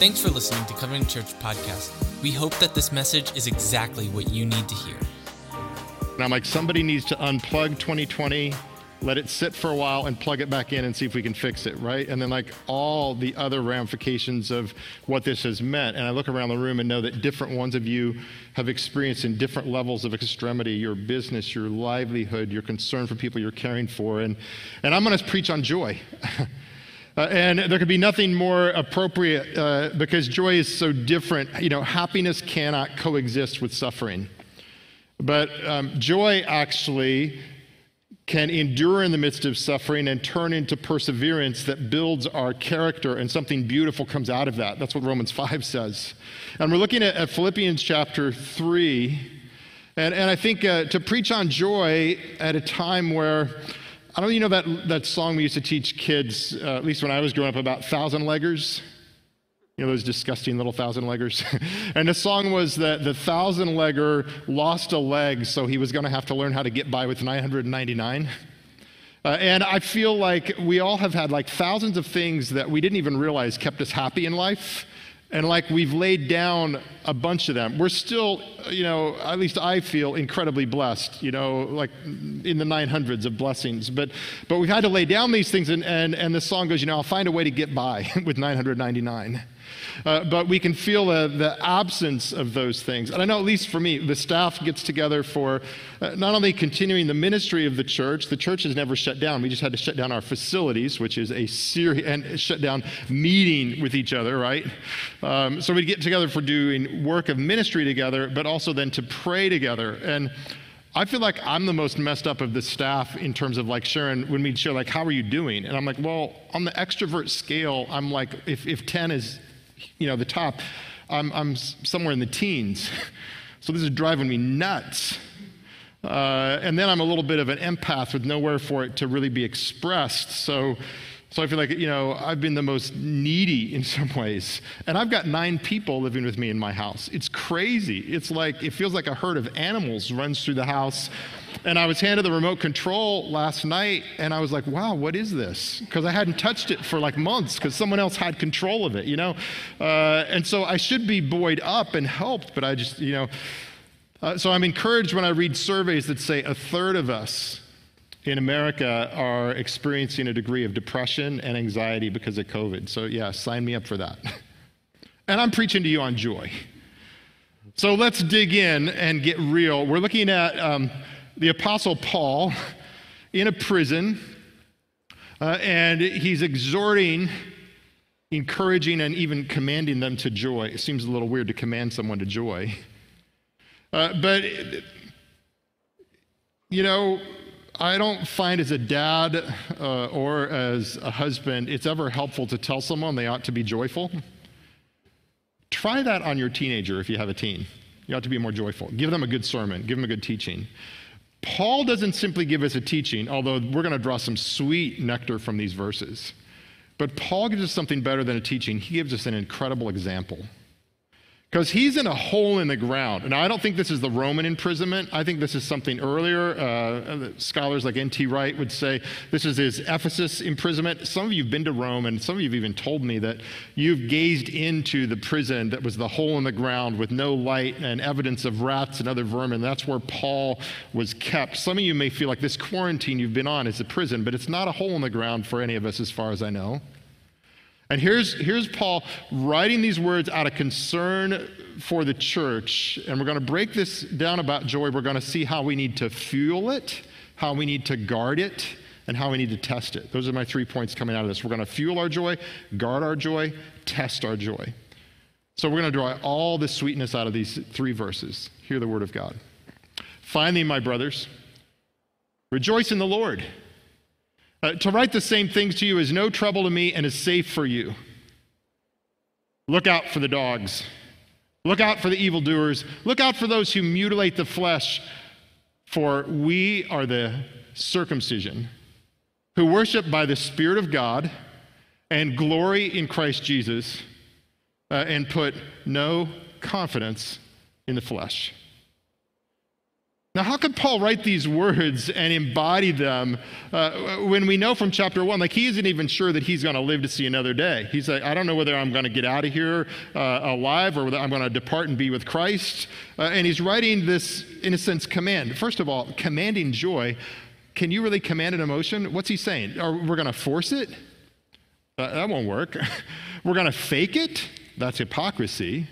Thanks for listening to Covenant Church Podcast. We hope that this message is exactly what you need to hear. And I'm like, somebody needs to unplug 2020, let it sit for a while and plug it back in and see if we can fix it, right? And then like all the other ramifications of what this has meant. And I look around the room and know that different ones of you have experienced in different levels of extremity, your business, your livelihood, your concern for people you're caring for. And I'm going to preach on joy. And there could be nothing more appropriate because joy is so different. You know, happiness cannot coexist with suffering. But joy actually can endure in the midst of suffering and turn into perseverance that builds our character, and something beautiful comes out of that. That's what Romans 5 says. And we're looking at Philippians chapter 3. And I think to preach on joy at a time where, I don't know that song we used to teach kids, at least when I was growing up, about thousand-leggers. You know, those disgusting little thousand-leggers. And the song was that the thousand-legger lost a leg, so he was going to have to learn how to get by with 999. And I feel like we all have had like thousands of things that we didn't even realize kept us happy in life. And like we've laid down a bunch of them. We're still, you know, at least I feel incredibly blessed, you know, like in the 900s of blessings. But we've had to lay down these things, and the song goes, you know, I'll find a way to get by with 999. But we can feel the absence of those things. And I know, at least for me, the staff gets together for not only continuing the ministry of the church has never shut down. We just had to shut down our facilities, which is a serious, and shut down meeting with each other, right? So we get together for doing work of ministry together, but also then to pray together. And I feel like I'm the most messed up of the staff in terms of like Sharon, when we'd share like, how are you doing? And I'm like, well, on the extrovert scale, I'm like, if 10 is, you know, the top, I'm somewhere in the teens. So this is driving me nuts. And then I'm a little bit of an empath with nowhere for it to really be expressed. So I feel like, you know, I've been the most needy in some ways. And I've got 9 people living with me in my house. It's crazy. It's like, it feels like a herd of animals runs through the house. And I was handed the remote control last night, and I was like, wow, what is this? Because I hadn't touched it for like months because someone else had control of it, you know? And so I should be buoyed up and helped, but I just, you know. So I'm encouraged when I read surveys that say a third of us in America are experiencing a degree of depression and anxiety because of COVID. So yeah, sign me up for that. And I'm preaching to you on joy. So let's dig in and get real. We're looking at the Apostle Paul in a prison, and he's exhorting, encouraging, and even commanding them to joy. It seems a little weird to command someone to joy. But, you know, I don't find as a dad or as a husband, it's ever helpful to tell someone they ought to be joyful. Try that on your teenager if you have a teen. You ought to be more joyful. Give them a good sermon. Give them a good teaching. Paul doesn't simply give us a teaching, although we're going to draw some sweet nectar from these verses. But Paul gives us something better than a teaching. He gives us an incredible example. Because he's in a hole in the ground. Now, I don't think this is the Roman imprisonment. I think this is something earlier. Scholars like N.T. Wright would say this is his Ephesus imprisonment. Some of you have been to Rome, and some of you have even told me that you've gazed into the prison that was the hole in the ground with no light and evidence of rats and other vermin. That's where Paul was kept. Some of you may feel like this quarantine you've been on is a prison, but it's not a hole in the ground for any of us as far as I know. And here's Paul writing these words out of concern for the church. And we're going to break this down about joy. We're going to see how we need to fuel it, how we need to guard it, and how we need to test it. Those are my 3 points coming out of this. We're going to fuel our joy, guard our joy, test our joy. So we're going to draw all the sweetness out of these 3 verses. Hear the word of God. Finally, my brothers, rejoice in the Lord. To write the same things to you is no trouble to me and is safe for you. Look out for the dogs. Look out for the evildoers. Look out for those who mutilate the flesh. For we are the circumcision, who worship by the Spirit of God and glory in Christ Jesus, and put no confidence in the flesh. Now, how could Paul write these words and embody them when we know from chapter 1, like he isn't even sure that he's going to live to see another day. He's like, I don't know whether I'm going to get out of here alive or whether I'm going to depart and be with Christ. And he's writing this, in a sense, command. First of all, commanding joy. Can you really command an emotion? What's he saying? Are we going to force it? That won't work. We're going to fake it? That's hypocrisy.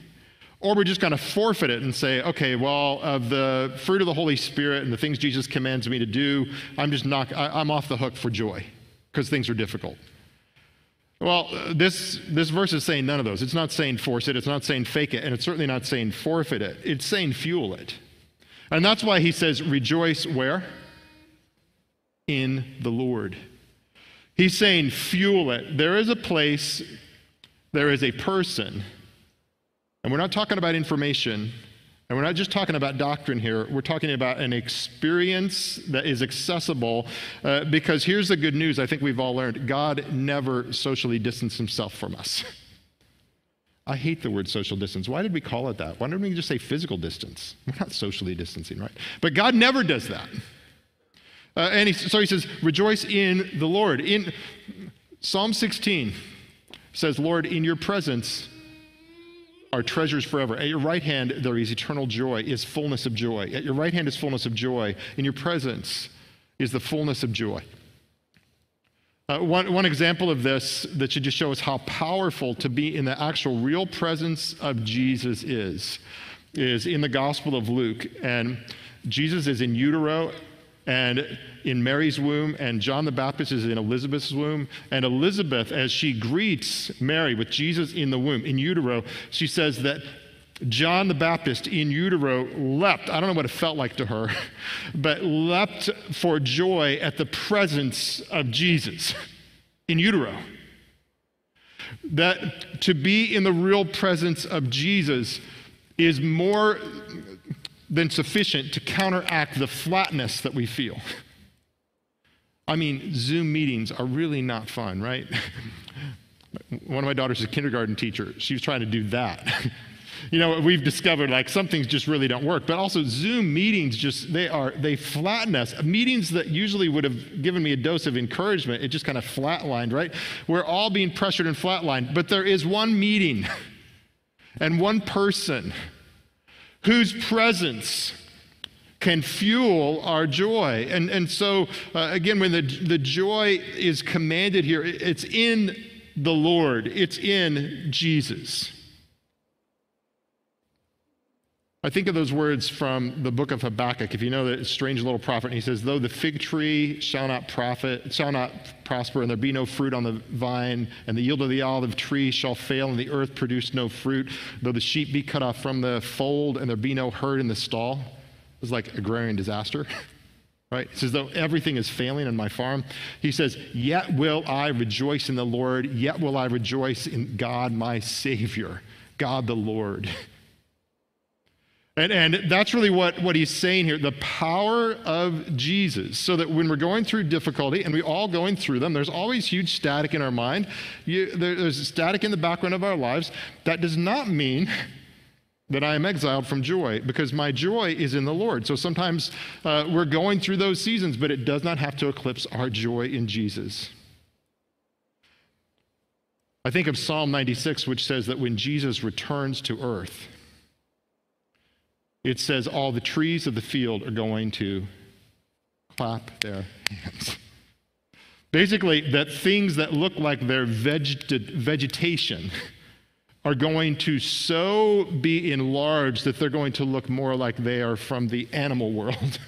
Or we're just going to forfeit it and say, okay, well, of the fruit of the Holy Spirit and the things Jesus commands me to do, I'm off the hook for joy because things are difficult. Well, this verse is saying none of those. It's not saying force it. It's not saying fake it. And it's certainly not saying forfeit it. It's saying fuel it. And that's why he says rejoice where? In the Lord. He's saying fuel it. There is a place, there is a person. And we're not talking about information, and we're not just talking about doctrine here. We're talking about an experience that is accessible, because here's the good news I think we've all learned. God never socially distanced himself from us. I hate the word social distance. Why did we call it that? Why don't we just say physical distance? We're not socially distancing, right? But God never does that. So he says, rejoice in the Lord. In Psalm 16 says, Lord, in your presence are treasures forever. At your right hand, there is eternal joy, is fullness of joy. At your right hand is fullness of joy. In your presence is the fullness of joy. One example of this that should just show us how powerful to be in the actual real presence of Jesus is in the Gospel of Luke. And Jesus is in utero and in Mary's womb, and John the Baptist is in Elizabeth's womb. And Elizabeth, as she greets Mary with Jesus in the womb, in utero, she says that John the Baptist in utero leapt. I don't know what it felt like to her, but leapt for joy at the presence of Jesus in utero. That to be in the real presence of Jesus is more than sufficient to counteract the flatness that we feel. I mean, Zoom meetings are really not fun, right? One of my daughters is a kindergarten teacher. She was trying to do that. You know, we've discovered like some things just really don't work, but also Zoom meetings just, they flatten us. Meetings that usually would have given me a dose of encouragement, it just kind of flatlined, right? We're all being pressured and flatlined, but there is one meeting and one person whose presence can fuel our joy. And so, again, when the joy is commanded here, it's in the Lord. It's in Jesus. I think of those words from the book of Habakkuk. If you know that strange little prophet, and he says, though the fig tree shall not prosper, and there be no fruit on the vine, and the yield of the olive tree shall fail, and the earth produce no fruit, though the sheep be cut off from the fold, and there be no herd in the stall. It's like agrarian disaster, right? It says, though everything is failing in my farm, he says, yet will I rejoice in the Lord, yet will I rejoice in God my Savior, God the Lord. And that's really what he's saying here, the power of Jesus, so that when we're going through difficulty, and we're all going through them, there's always huge static in our mind. There's static in the background of our lives. That does not mean that I am exiled from joy, because my joy is in the Lord. So sometimes we're going through those seasons, but it does not have to eclipse our joy in Jesus. I think of Psalm 96, which says that when Jesus returns to earth, it says all the trees of the field are going to clap their hands. Basically, that things that look like their vegetation are going to so be enlarged that they're going to look more like they are from the animal world.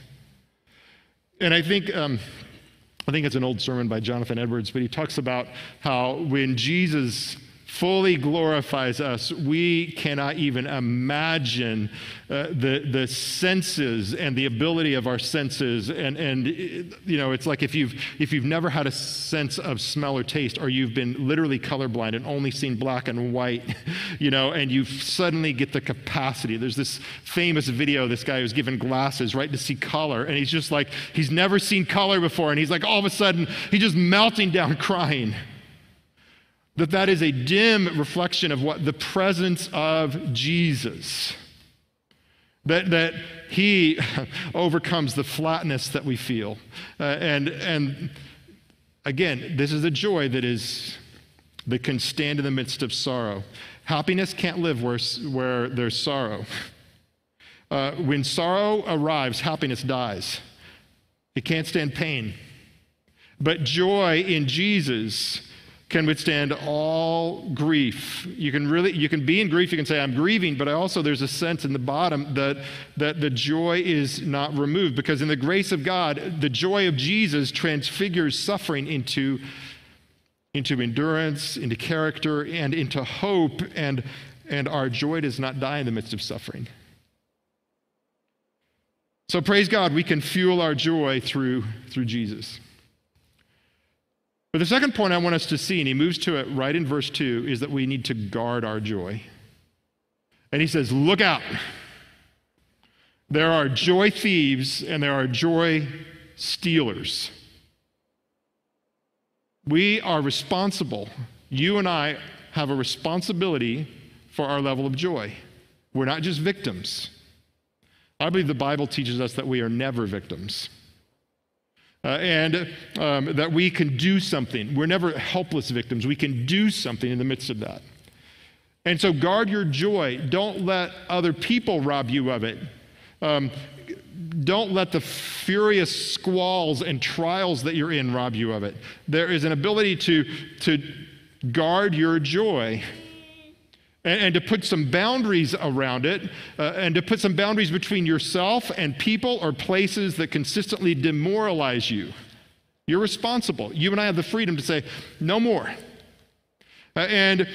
And I think it's an old sermon by Jonathan Edwards, but he talks about how when Jesus fully glorifies us, we cannot even imagine the senses and the ability of our senses. And you know, it's like if you've never had a sense of smell or taste, or you've been literally colorblind and only seen black and white, you know, and you suddenly get the capacity. There's this famous video of this guy who's given glasses, right, to see color, and he's just like, he's never seen color before, and he's like, all of a sudden, he's just melting down crying. That is a dim reflection of what the presence of Jesus. That he overcomes the flatness that we feel. And again, this is a joy that can stand in the midst of sorrow. Happiness can't live where there's sorrow. When sorrow arrives, happiness dies. It can't stand pain. But joy in Jesus can withstand all grief. You can be in grief, you can say, I'm grieving, but also there's a sense in the bottom that the joy is not removed, because in the grace of God, the joy of Jesus transfigures suffering into endurance, into character, and into hope, and our joy does not die in the midst of suffering. So praise God, we can fuel our joy through Jesus. But the second point I want us to see, and he moves to it right in verse 2, is that we need to guard our joy. And he says, look out. There are joy thieves and there are joy stealers. We are responsible. You and I have a responsibility for our level of joy. We're not just victims. I believe the Bible teaches us that we are never victims. And that we can do something. We're never helpless victims. We can do something in the midst of that. And so guard your joy. Don't let other people rob you of it. Don't let the furious squalls and trials that you're in rob you of it. There is an ability to guard your joy and to put some boundaries around it, and to put some boundaries between yourself and people or places that consistently demoralize you. You're responsible. You and I have the freedom to say, no more. And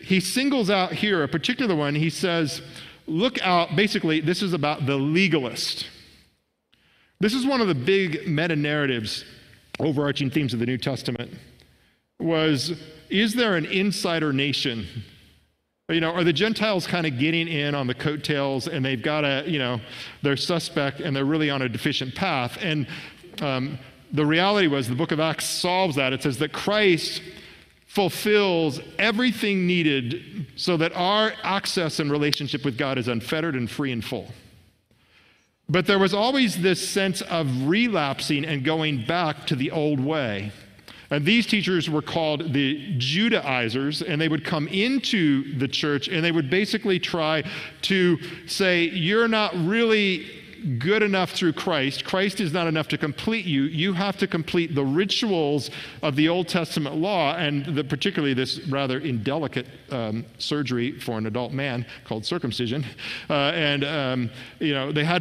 he singles out here a particular one. He says, look out. Basically, this is about the legalist. This is one of the big meta-narratives, overarching themes of the New Testament, is there an insider nation? You know, are the Gentiles kind of getting in on the coattails, and they've got they're suspect and they're really on a deficient path? And the reality was the book of Acts solves that. It says that Christ fulfills everything needed so that our access and relationship with God is unfettered and free and full. But there was always this sense of relapsing and going back to the old way. And these teachers were called the Judaizers, and they would come into the church and they would basically try to say, you're not really good enough through Christ. Christ is not enough to complete you. You have to complete the rituals of the Old Testament law, and particularly this rather indelicate surgery for an adult man called circumcision. They had to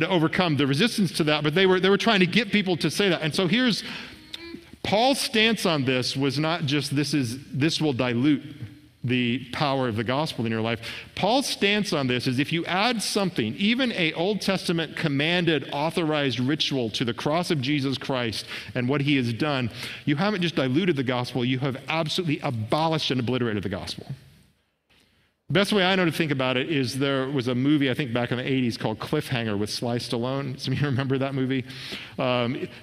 overcome the resistance to that, but they were trying to get people to say that. And so here's Paul's stance on this was not just this will dilute the power of the gospel in your life. Paul's stance on this is if you add something, even a Old Testament commanded, authorized ritual to the cross of Jesus Christ and what he has done, you haven't just diluted the gospel, you have absolutely abolished and obliterated the gospel. The best way I know to think about it is there was a movie, I think back in the 80s, called Cliffhanger with Sly Stallone. Some of you remember that movie?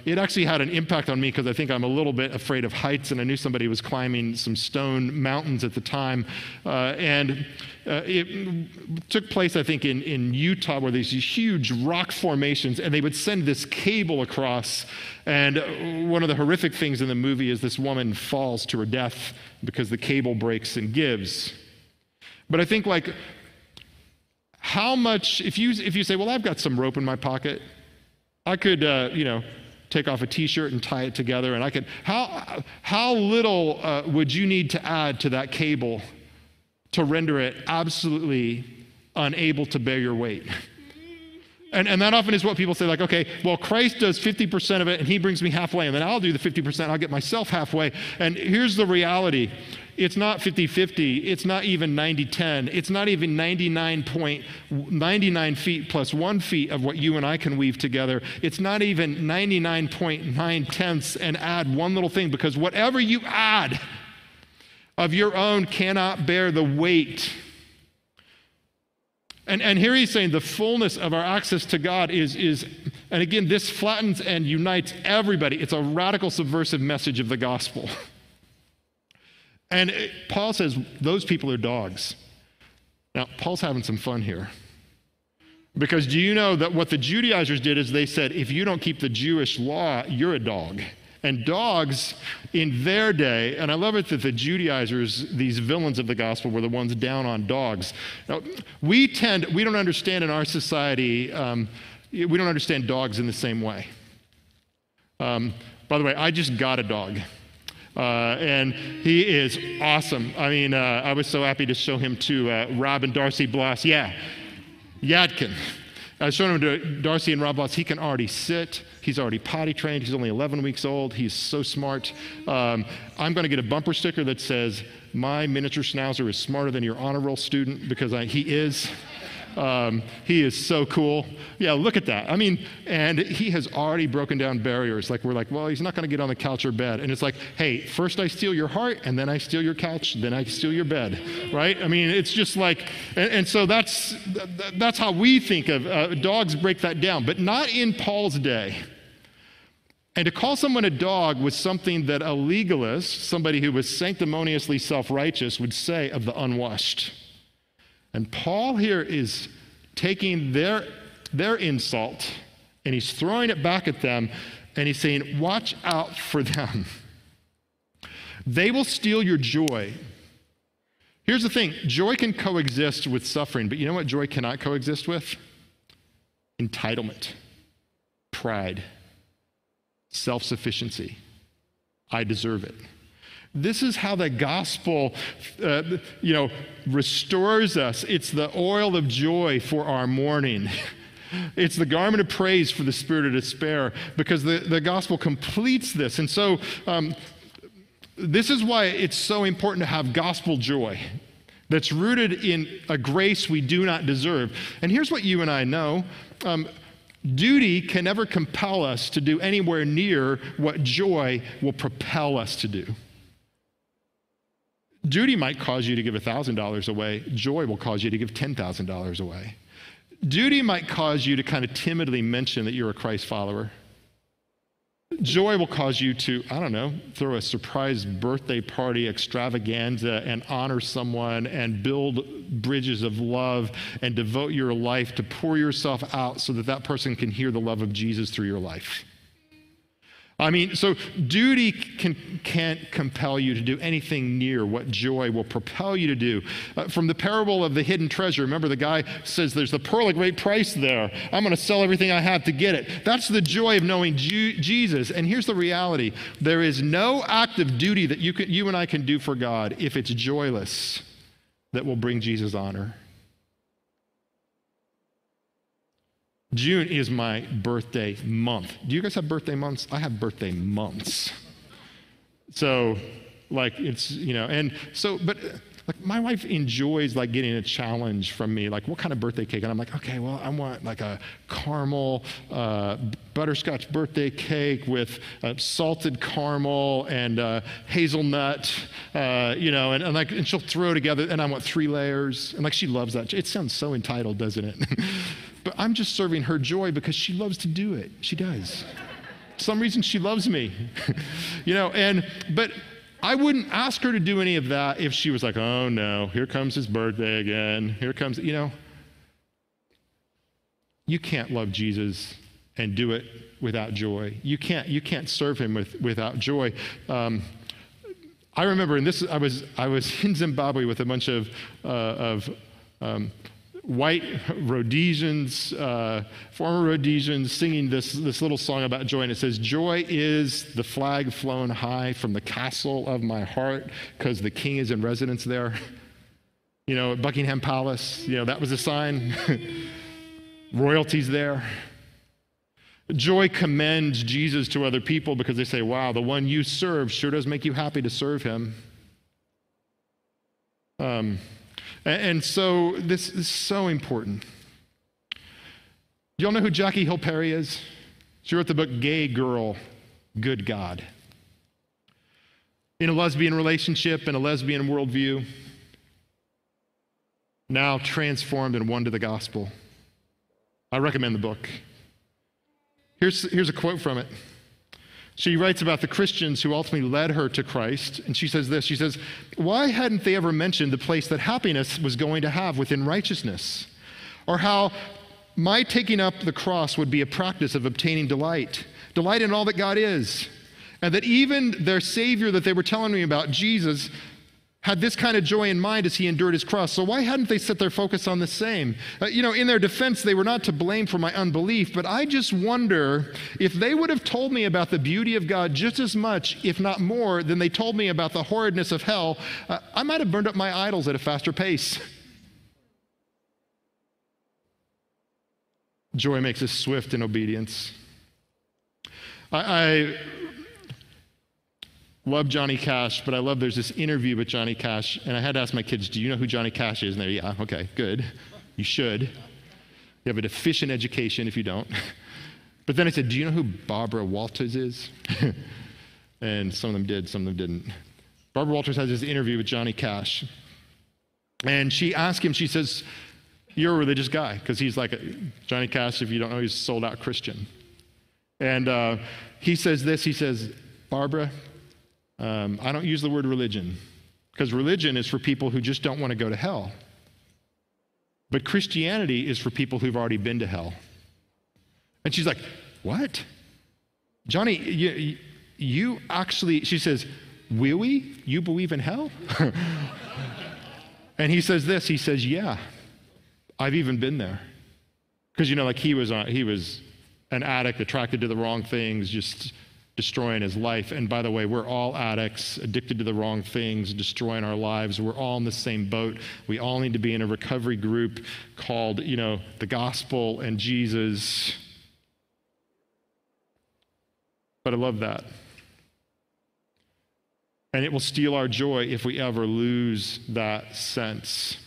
It actually had an impact on me because I think I'm a little bit afraid of heights, and I knew somebody was climbing some stone mountains at the time. It took place, I think, in Utah, where there's these huge rock formations, and they would send this cable across. And one of the horrific things in the movie is this woman falls to her death because the cable breaks and gives. But I think, like, how much, if you say, well, I've got some rope in my pocket, I could, take off a T-shirt and tie it together, and I could, how little would you need to add to that cable to render it absolutely unable to bear your weight? And that often is what people say, like, okay, well, Christ does 50% of it, and he brings me halfway, and then I'll do the 50%, I'll get myself halfway. And here's the reality. It's not 50-50. It's not even 90-10. It's not even 99.99 feet plus 1 feet of what you and I can weave together. It's not even 99.9 tenths and add one little thing, because whatever you add of your own cannot bear the weight. And here he's saying the fullness of our access to God is, and again, this flattens and unites everybody. It's a radical subversive message of the gospel. And Paul says those people are dogs. Now, Paul's having some fun here. Because do you know that what the Judaizers did is they said, if you don't keep the Jewish law, you're a dog. And dogs in their day, and I love it that the Judaizers, these villains of the gospel, were the ones down on dogs. Now, we don't understand in our society, we don't understand dogs in the same way. By the way, I just got a dog. And he is awesome. I mean, I was so happy to show him to Rob and Darcy Bloss. Yeah, Yadkin. I was showing him to Darcy and Rob Bloss. He can already sit. He's already potty trained. He's only 11 weeks old. He's so smart. I'm going to get a bumper sticker that says, my miniature schnauzer is smarter than your honor roll student, because he is. He is so cool. Yeah, look at that. I mean, and he has already broken down barriers. Like, we're like, well, he's not going to get on the couch or bed. And it's like, hey, first I steal your heart, and then I steal your couch, then I steal your bed, right? I mean, it's just like, and so that's how we think of, dogs break that down, but not in Paul's day. And to call someone a dog was something that a legalist, somebody who was sanctimoniously self-righteous, would say of the unwashed. And Paul here is taking their insult, and he's throwing it back at them, and he's saying, watch out for them. They will steal your joy. Here's the thing. Joy can coexist with suffering, but you know what joy cannot coexist with? Entitlement, pride, self-sufficiency. I deserve it. This is how the gospel, restores us. It's the oil of joy for our mourning. It's the garment of praise for the spirit of despair, because the gospel completes this. And so this is why it's so important to have gospel joy that's rooted in a grace we do not deserve. And here's what you and I know. Duty can never compel us to do anywhere near what joy will propel us to do. Duty might cause you to give $1,000 away. Joy will cause you to give $10,000 away. Duty might cause you to kind of timidly mention that you're a Christ follower. Joy will cause you to, I don't know, throw a surprise birthday party extravaganza and honor someone and build bridges of love and devote your life to pour yourself out so that that person can hear the love of Jesus through your life. I mean, so duty can't compel you to do anything near what joy will propel you to do. From the parable of the hidden treasure, remember the guy says there's the pearl at great price there. I'm going to sell everything I have to get it. That's the joy of knowing Jesus. And here's the reality. There is no act of duty that you and I can do for God, if it's joyless, that will bring Jesus honor. June is my birthday month. Do you guys have birthday months? I have birthday months. So, like, it's, and so, but, like, my wife enjoys, like, getting a challenge from me, like, what kind of birthday cake? And I'm like, okay, well, I want, like, a caramel butterscotch birthday cake with salted caramel and hazelnut, and she'll throw together, and I want 3 layers. And, like, she loves that. It sounds so entitled, doesn't it? But I'm just serving her joy because she loves to do it. She does. For some reason she loves me. But I wouldn't ask her to do any of that if she was like, oh no, here comes his birthday again. Here comes, You can't love Jesus and do it without joy. You can't serve him without joy. I remember, and this I was in Zimbabwe with a bunch of white Rhodesians, former Rhodesians, singing this little song about joy, and it says, joy is the flag flown high from the castle of my heart, because the king is in residence there. At Buckingham Palace, that was a sign. Royalty's there. Joy commends Jesus to other people because they say, wow, the one you serve sure does make you happy to serve him. And so this is so important. Do y'all know who Jackie Hill Perry is? She wrote the book Gay Girl, Good God. In a lesbian relationship and a lesbian worldview, now transformed and won to the gospel. I recommend the book. Here's a quote from it. She writes about the Christians who ultimately led her to Christ, and she says this. She says, why hadn't they ever mentioned the place that happiness was going to have within righteousness, or how My taking up the cross would be a practice of obtaining delight. Delight in all that God is. And that even their Savior that they were telling me about, Jesus, had this kind of joy in mind as he endured his cross. So why hadn't they set their focus on the same? In their defense, they were not to blame for my unbelief, but I just wonder if they would have told me about the beauty of God just as much, if not more, than they told me about the horridness of hell, I might have burned up my idols at a faster pace. Joy makes us swift in obedience. I love Johnny Cash, but I love there's this interview with Johnny Cash, and I had to ask my kids, do you know who Johnny Cash is? And they're, yeah, okay, good. You should. You have a deficient education if you don't. But then I said, do you know who Barbara Walters is? And some of them did, some of them didn't. Barbara Walters has this interview with Johnny Cash, and she asked him, she says, you're a religious guy, because he's like, Johnny Cash, if you don't know, he's a sold-out Christian. And he says this, he says, Barbara, I don't use the word religion, because religion is for people who just don't want to go to hell. But Christianity is for people who've already been to hell. And she's like, what? Johnny, you actually, she says, Willie, you believe in hell? And he says this, he says, yeah, I've even been there. Because, he was an addict attracted to the wrong things, just destroying his life. And by the way, we're all addicts, addicted to the wrong things, destroying our lives. We're all in the same boat. We all need to be in a recovery group called, the gospel and Jesus. But I love that. And it will steal our joy if we ever lose that sense.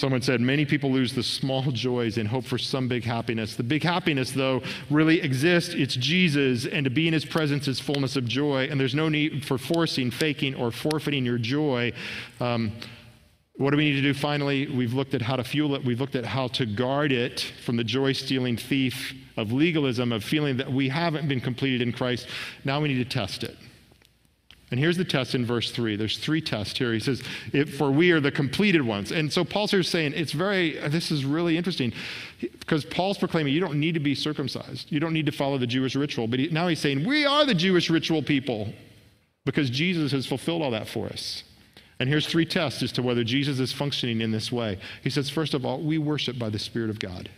Someone said, many people lose the small joys and hope for some big happiness. The big happiness, though, really exists. It's Jesus, and to be in his presence is fullness of joy, and there's no need for forcing, faking, or forfeiting your joy. What do we need to do finally? We've looked at how to fuel it. We've looked at how to guard it from the joy-stealing thief of legalism, of feeling that we haven't been completed in Christ. Now we need to test it. And here's the test in verse 3. There's three tests here. He says, for we are the completed ones. And so Paul's here saying, this is really interesting, because Paul's proclaiming you don't need to be circumcised. You don't need to follow the Jewish ritual. But now he's saying, we are the Jewish ritual people, because Jesus has fulfilled all that for us. And here's three tests as to whether Jesus is functioning in this way. He says, first of all, we worship by the Spirit of God.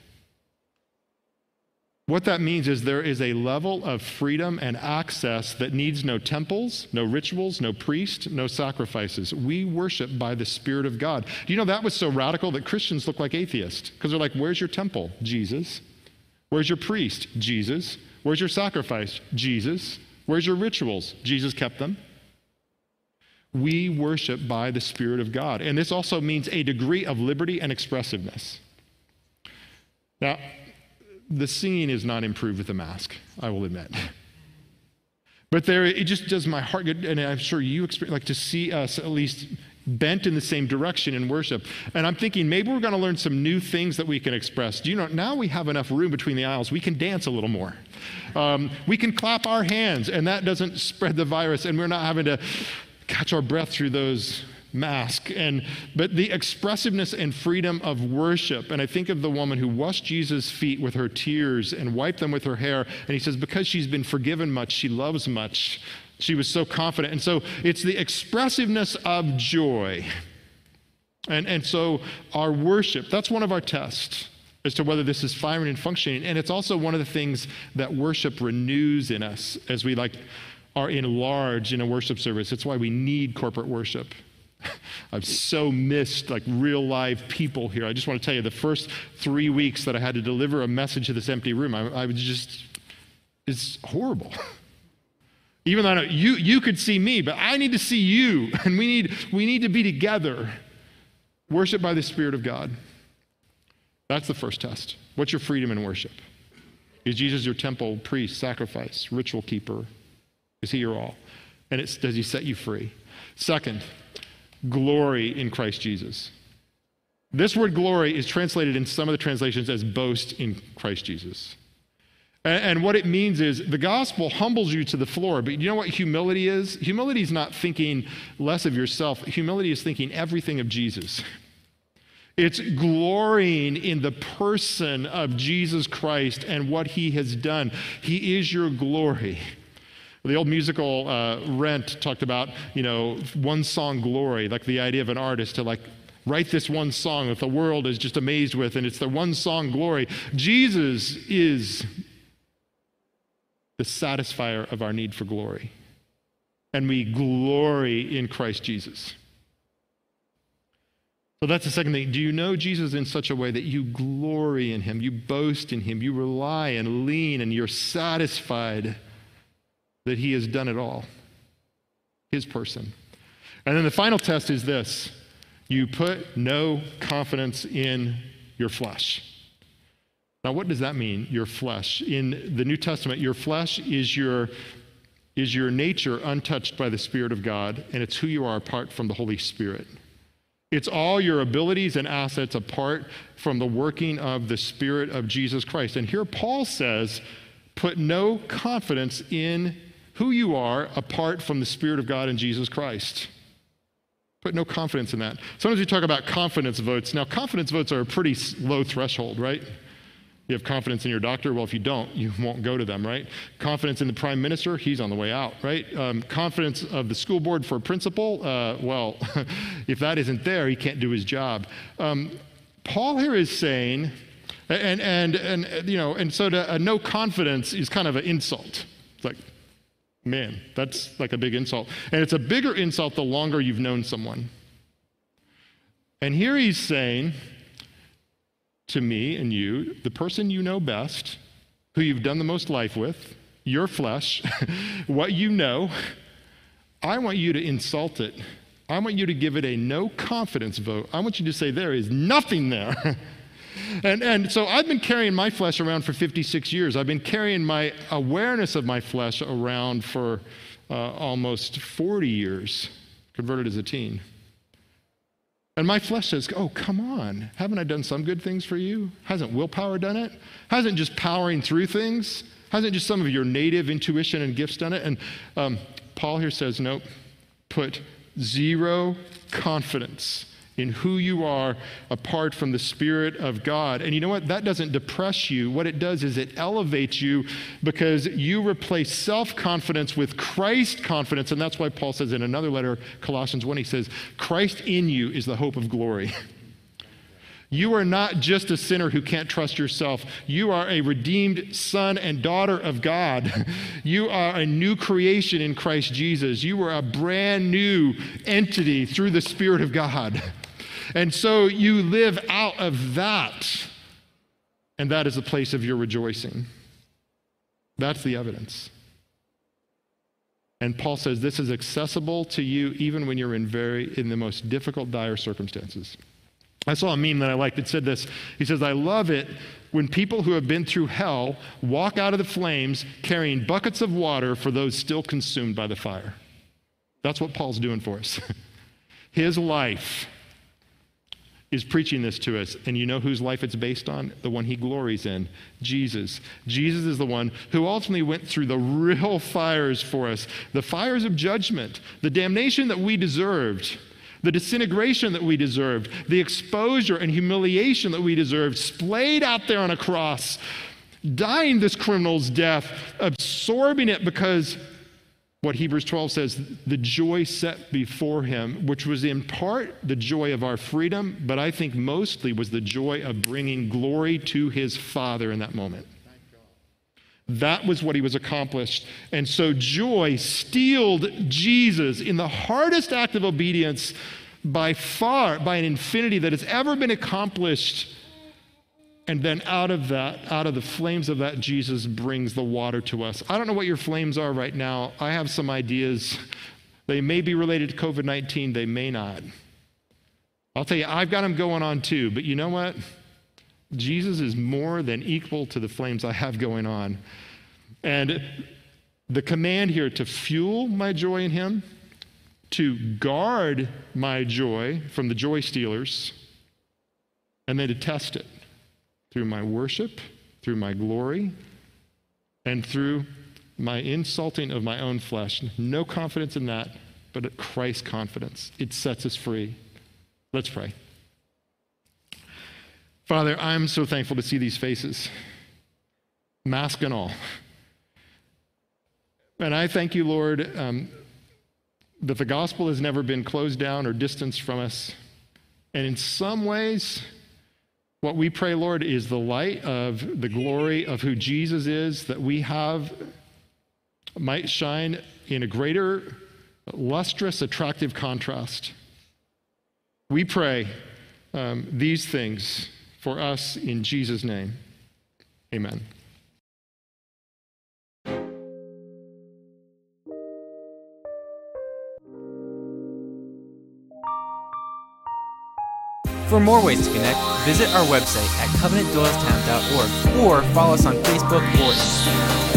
What that means is there is a level of freedom and access that needs no temples, no rituals, no priest, no sacrifices. We worship by the Spirit of God. Do you know that was so radical that Christians look like atheists? Because they're like, where's your temple? Jesus. Where's your priest? Jesus. Where's your sacrifice? Jesus. Where's your rituals? Jesus kept them. We worship by the Spirit of God. And this also means a degree of liberty and expressiveness. Now, the singing is not improved with a mask, I will admit. But it just does my heart good, and I'm sure you experience, like to see us at least bent in the same direction in worship. And I'm thinking maybe we're going to learn some new things that we can express. Now we have enough room between the aisles. We can dance a little more. We can clap our hands, and that doesn't spread the virus, and we're not having to catch our breath through those mask. But the expressiveness and freedom of worship. And I think of the woman who washed Jesus' feet with her tears and wiped them with her hair. And he says, because she's been forgiven much, she loves much. She was so confident. And so it's the expressiveness of joy. And so our worship, that's one of our tests as to whether this is firing and functioning. And it's also one of the things that worship renews in us as we are enlarged in a worship service. It's why we need corporate worship. I've so missed real live people here. I just want to tell you the first 3 weeks that I had to deliver a message to this empty room, I was just, it's horrible. Even though I know you could see me, but I need to see you, and we need to be together. Worship by the Spirit of God. That's the first test. What's your freedom in worship? Is Jesus your temple, priest, sacrifice, ritual keeper? Is he your all? And does he set you free? Second, glory in Christ Jesus. This word glory is translated in some of the translations as boast in Christ Jesus. And what it means is the gospel humbles you to the floor, but you know what humility is? Humility is not thinking less of yourself. Humility is thinking everything of Jesus. It's glorying in the person of Jesus Christ and what he has done. He is your glory. The old musical Rent talked about, you know, one song glory, like the idea of an artist to like write this one song that the world is just amazed with, and it's the one song glory. Jesus is the satisfier of our need for glory, and we glory in Christ Jesus. So that's the second thing. Do you know Jesus in such a way that you glory in him, you boast in him, you rely and lean, and you're satisfied that he has done it all, his person? And then the final test is this. You put no confidence in your flesh. Now, what does that mean, your flesh? In the New Testament, your flesh is your nature untouched by the Spirit of God, and it's who you are apart from the Holy Spirit. It's all your abilities and assets apart from the working of the Spirit of Jesus Christ. And here Paul says, put no confidence in who you are apart from the Spirit of God and Jesus Christ. Put no confidence in that. Sometimes we talk about confidence votes. Now, confidence votes are a pretty low threshold, right? You have confidence in your doctor. Well, if you don't, you won't go to them, right? Confidence in the prime minister, he's on the way out, right? Confidence of the school board for a principal, well, if that isn't there, he can't do his job. Paul here is saying, and so no confidence is kind of an insult. It's like, man, that's like a big insult. And it's a bigger insult the longer you've known someone. And here he's saying to me and you, the person you know best, who you've done the most life with, your flesh, what you know, I want you to insult it. I want you to give it a no confidence vote. I want you to say there is nothing there. And so I've been carrying my flesh around for 56 years. I've been carrying my awareness of my flesh around for almost 40 years, converted as a teen. And my flesh says, oh, come on. Haven't I done some good things for you? Hasn't willpower done it? Hasn't just powering through things? Hasn't just some of your native intuition and gifts done it? And Paul here says, nope, put zero confidence in who you are apart from the Spirit of God. And you know what? That doesn't depress you. What it does is it elevates you, because you replace self-confidence with Christ confidence. And that's why Paul says in another letter, Colossians 1, he says, Christ in you is the hope of glory. You are not just a sinner who can't trust yourself. You are a redeemed son and daughter of God. You are a new creation in Christ Jesus. You are a brand new entity through the Spirit of God. And so you live out of that, and that is the place of your rejoicing. That's the evidence. And Paul says this is accessible to you even when you're in the most difficult, dire circumstances. I saw a meme that I liked that said this. He says, I love it when people who have been through hell walk out of the flames carrying buckets of water for those still consumed by the fire. That's what Paul's doing for us. His life is preaching this to us. And you know whose life it's based on? The one he glories in, Jesus. Jesus is the one who ultimately went through the real fires for us, the fires of judgment, the damnation that we deserved, the disintegration that we deserved, the exposure and humiliation that we deserved, splayed out there on a cross, dying this criminal's death, absorbing it, because what Hebrews 12 says, the joy set before him, which was in part the joy of our freedom, but I think mostly was the joy of bringing glory to his Father in that moment. That was what he was accomplished. And so joy steeled Jesus in the hardest act of obedience by far, by an infinity that has ever been accomplished. And then out of that, out of the flames of that, Jesus brings the water to us. I don't know what your flames are right now. I have some ideas. They may be related to COVID-19. They may not. I'll tell you, I've got them going on too. But you know what? Jesus is more than equal to the flames I have going on. And the command here to fuel my joy in him, to guard my joy from the joy stealers, and then to test it through my worship, through my glory, and through my insulting of my own flesh. No confidence in that, but Christ's confidence. It sets us free. Let's pray. Father, I'm so thankful to see these faces, mask and all. And I thank you, Lord, that the gospel has never been closed down or distanced from us. And in some ways, what we pray, Lord, is the light of the glory of who Jesus is that we have might shine in a greater, lustrous, attractive contrast. We pray these things for us in Jesus' name. Amen. For more ways to connect, visit our website at covenantdowntown.org or follow us on Facebook or Instagram.